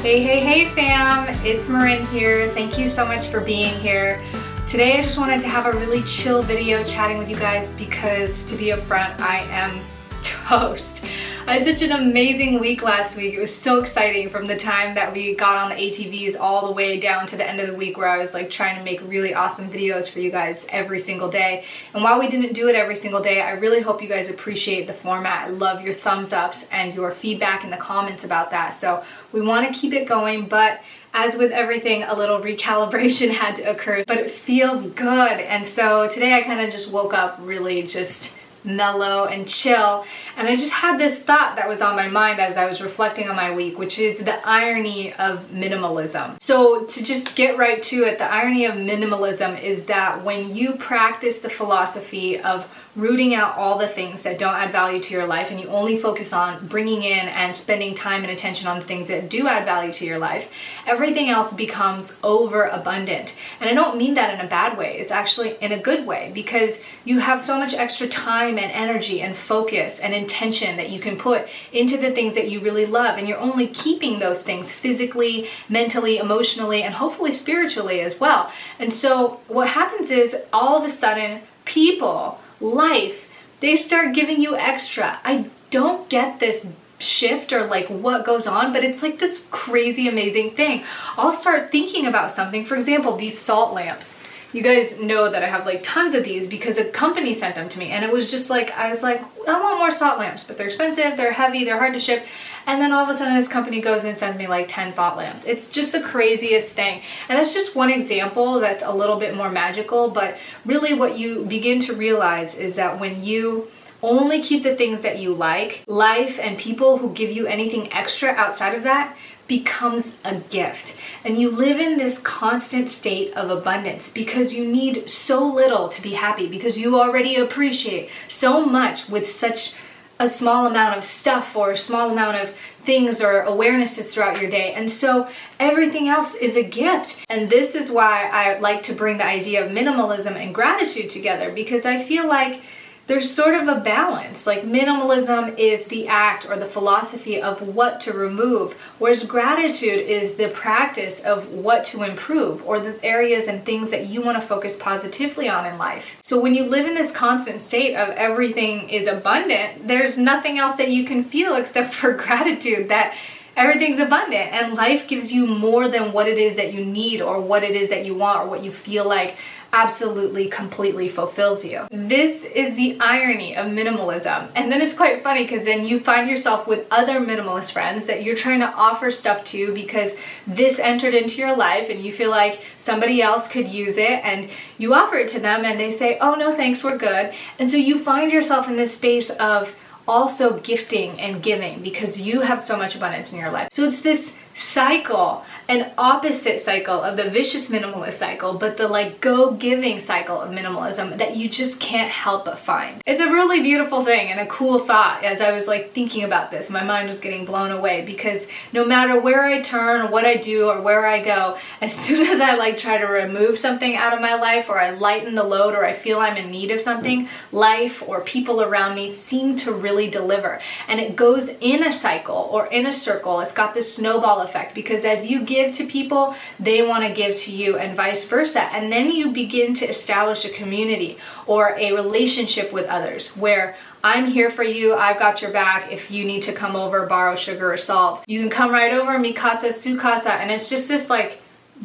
Hey fam, it's Marin here. Thank you so much for being here. Today I just wanted to have a really chill video chatting with you guys because, to be upfront, I am toast. I had such an amazing week last week. It was so exciting from the time that we got on the ATVs all the way down to the end of the week where I was like trying to make really awesome videos for you guys every single day. And while we didn't do it every single day, I really hope you guys appreciate the format. I love your thumbs ups and your feedback in the comments about that. So we want to keep it going, but as with everything, a little recalibration had to occur, but it feels good. And so today I kind of just woke up really just mellow and chill, and I just had this thought that was on my mind as I was reflecting on my week, which is the irony of minimalism. So to just get right to it, the irony of minimalism is that when you practice the philosophy of rooting out all the things that don't add value to your life and you only focus on bringing in and spending time and attention on the things that do add value to your life, everything else becomes overabundant. And I don't mean that in a bad way, it's actually in a good way, because you have so much extra time and energy and focus and intention that you can put into the things that you really love, and you're only keeping those things physically, mentally, emotionally, and hopefully spiritually as well. And so what happens is all of a sudden people, life, they start giving you extra. I don't get this shift or like what goes on, but it's like this crazy amazing thing. I'll start thinking about something, for example, these salt lamps. You guys know that I have like tons of these because a company sent them to me, and it was just like, I was like, I want more salt lamps, but they're expensive, they're heavy, they're hard to ship. And then all of a sudden this company goes and sends me like 10 salt lamps. It's just the craziest thing. And that's just one example that's a little bit more magical, but really what you begin to realize is that when you only keep the things that you like, life and people who give you anything extra outside of that becomes a gift. And you live in this constant state of abundance because you need so little to be happy, because you already appreciate so much with such a small amount of stuff or a small amount of things or awarenesses throughout your day. And so everything else is a gift. And this is why I like to bring the idea of minimalism and gratitude together, because I feel like there's sort of a balance. Like minimalism is the act or the philosophy of what to remove, whereas gratitude is the practice of what to improve or the areas and things that you want to focus positively on in life. So when you live in this constant state of everything is abundant, there's nothing else that you can feel except for gratitude that everything's abundant and life gives you more than what it is that you need or what it is that you want or what you feel like absolutely, completely fulfills you. This is the irony of minimalism. And then it's quite funny because then you find yourself with other minimalist friends that you're trying to offer stuff to because this entered into your life and you feel like somebody else could use it, and you offer it to them and they say, oh no thanks, we're good. And so you find yourself in this space of also gifting and giving because you have so much abundance in your life. So it's this cycle, an opposite cycle of the vicious minimalist cycle, but the like go giving cycle of minimalism that you just can't help but find. It's a really beautiful thing and a cool thought. As I was like thinking about this, my mind was getting blown away because no matter where I turn or what I do or where I go, as soon as I like try to remove something out of my life or I lighten the load or I feel I'm in need of something, life or people around me seem to really deliver. And it goes in a cycle or in a circle. It's got this snowball effect because as you give to people, they want to give to you and vice versa. And then you begin to establish a community or a relationship with others where I'm here for you, I've got your back. If you need to come over, borrow sugar or salt, you can come right over, mi casa, su casa. And it's just this like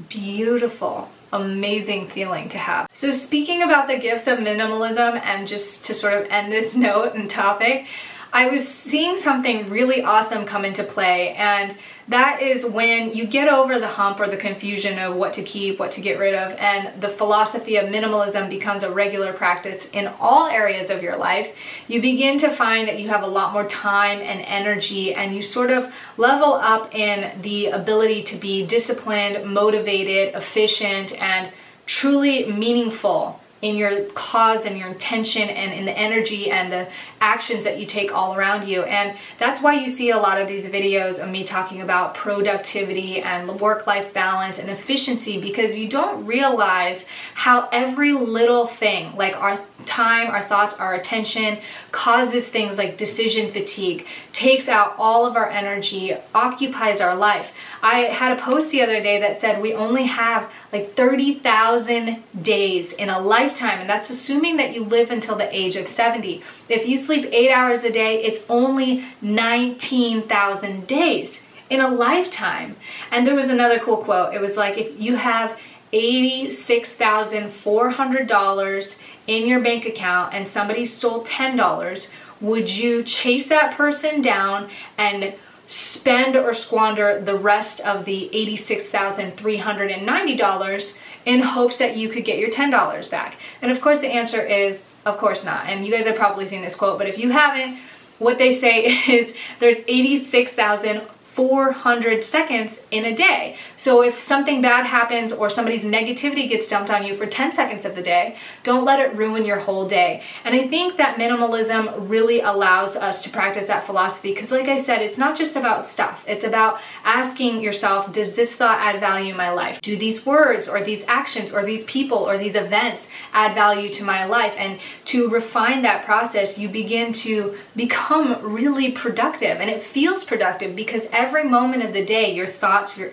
beautiful, amazing feeling to have. So speaking about the gifts of minimalism and just to sort of end this note and topic, I was seeing something really awesome come into play, and that is when you get over the hump or the confusion of what to keep, what to get rid of, and the philosophy of minimalism becomes a regular practice in all areas of your life. You begin to find that you have a lot more time and energy, and you sort of level up in the ability to be disciplined, motivated, efficient, and truly meaningful in your cause and your intention and in the energy and the actions that you take all around you. And that's why you see a lot of these videos of me talking about productivity and work-life balance and efficiency, because you don't realize how every little thing, like our time, our thoughts, our attention, causes things like decision fatigue, takes out all of our energy, occupies our life. I had a post the other day that said we only have like 30,000 days in a lifetime, and that's assuming that you live until the age of 70. If you sleep 8 hours a day, it's only 19,000 days in a lifetime. And there was another cool quote. It was like, if you have $86,400 in your bank account and somebody stole $10, would you chase that person down and spend or squander the rest of the $86,390 in hopes that you could get your $10 back? And of course the answer is, of course not. And you guys have probably seen this quote, but if you haven't, what they say is there's 86,400 seconds in a day. So if something bad happens or somebody's negativity gets dumped on you for 10 seconds of the day, don't let it ruin your whole day. And I think that minimalism really allows us to practice that philosophy, because like I said, it's not just about stuff. It's about asking yourself, does this thought add value in my life? Do these words or these actions or these people or these events add value to my life? And to refine that process, you begin to become really productive, and it feels productive because every moment of the day, your thoughts, your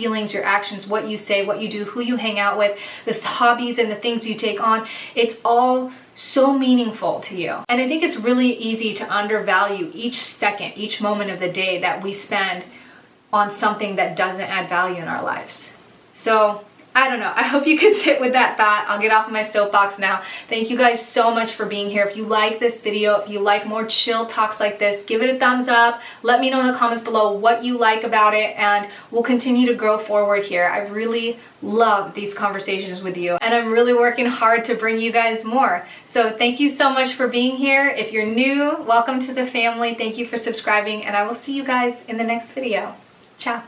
feelings, your actions, what you say, what you do, who you hang out with, the hobbies and the things you take on, it's all so meaningful to you. And I think it's really easy to undervalue each second, each moment of the day that we spend on something that doesn't add value in our lives. So I don't know. I hope you could sit with that thought. I'll get off my soapbox now. Thank you guys so much for being here. If you like this video, if you like more chill talks like this, give it a thumbs up. Let me know in the comments below what you like about it, and we'll continue to grow forward here. I really love these conversations with you, and I'm really working hard to bring you guys more. So thank you so much for being here. If you're new, welcome to the family. Thank you for subscribing, and I will see you guys in the next video. Ciao.